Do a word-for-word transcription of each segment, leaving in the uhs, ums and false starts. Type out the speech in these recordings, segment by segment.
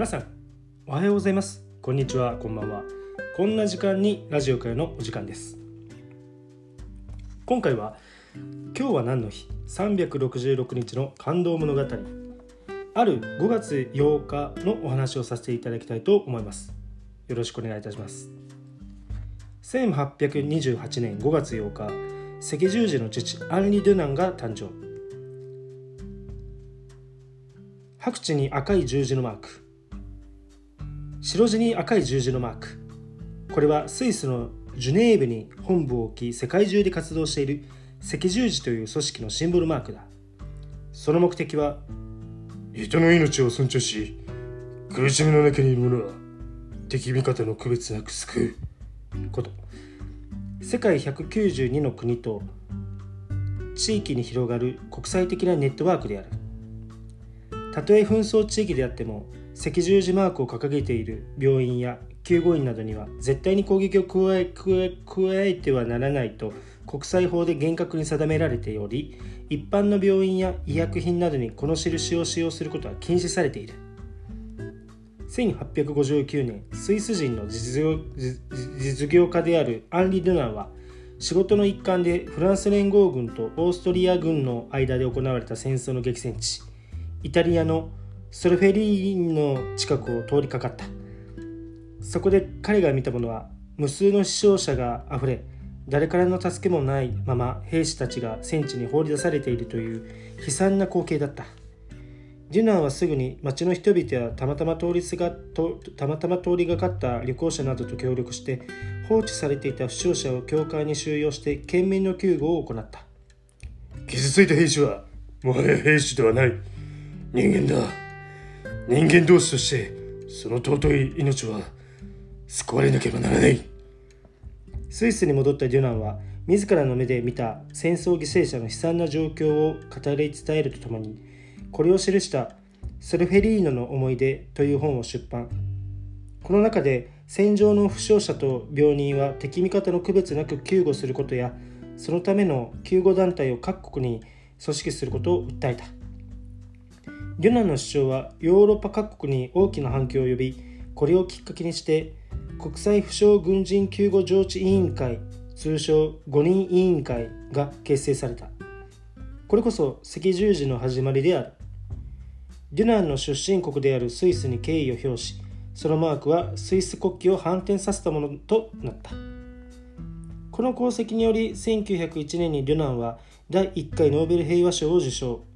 皆さんおはようございます、こんにちは、こんばんは。こんな時間にラジオからのお時間です。今回は今日は何の日さんびゃくろくじゅうろくにちの感動物語、あるごがつようかのお話をさせていただきたいと思います。よろしくお願いいたします。せんはっぴゃくにじゅうはちねんごがつようか、赤十字の父アンリ・ドゥナンが誕生。白地に赤い十字のマーク、白地に赤い十字のマーク、これはスイスのジュネーブに本部を置き世界中で活動している赤十字という組織のシンボルマークだ。その目的は人の命を尊重し、苦しみの中にいる者は敵味方の区別なく救うこと。世界ひゃくきゅうじゅうにの国と地域に広がる国際的なネットワークである。たとえ紛争地域であっても、赤十字マークを掲げている病院や救護院などには絶対に攻撃を加え、加え、加えてはならないと国際法で厳格に定められており、一般の病院や医薬品などにこの印を使用することは禁止されている。せんはっぴゃくごじゅうきゅうねん、スイス人の実業、実業家であるアンリ・ドゥナンは、仕事の一環でフランス連合軍とオーストリア軍の間で行われた戦争の激戦地、イタリアのソルフェリーの近くを通りかかった。そこで彼が見たものは無数の死傷者があふれ、誰からの助けもないまま兵士たちが戦地に放り出されているという悲惨な光景だった。デュナーはすぐに町の人々やたまたま通りすがとたまたま通りがかった旅行者などと協力して、放置されていた負傷者を教会に収容して懸命の救護を行った。傷ついた兵士はもはや兵士ではない、人間だ。人間同士としてその尊い命は救われなければならない。スイスに戻ったデュナンは自らの目で見た戦争犠牲者の悲惨な状況を語り伝えるとともに、これを記したソルフェリーノの思い出という本を出版。この中で戦場の負傷者と病人は敵味方の区別なく救護することや、そのための救護団体を各国に組織することを訴えた。デュナンの主張はヨーロッパ各国に大きな反響を呼び、これをきっかけにして国際負傷軍人救護常時委員会、通称ごにん委員会が結成された。これこそ赤十字の始まりである。デュナンの出身国であるスイスに敬意を表し、そのマークはスイス国旗を反転させたものとなった。この功績によりせんきゅうひゃくいちねんにデュナンはだいいっかいノーベル平和賞を受賞。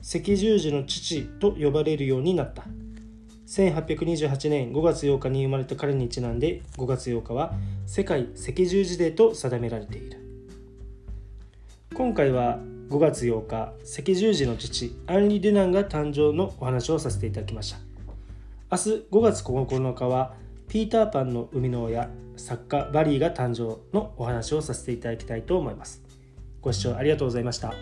赤十字の父と呼ばれるようになった。せんはっぴゃくにじゅうはちねんごがつようかに生まれた彼にちなんで、ごがつようかは世界赤十字デーと定められている。今回はごがつようか、赤十字の父アンリ・ドゥナンが誕生のお話をさせていただきました。明日ごがつここのかはピーターパンの生みの親、作家バリーが誕生のお話をさせていただきたいと思います。ご視聴ありがとうございました。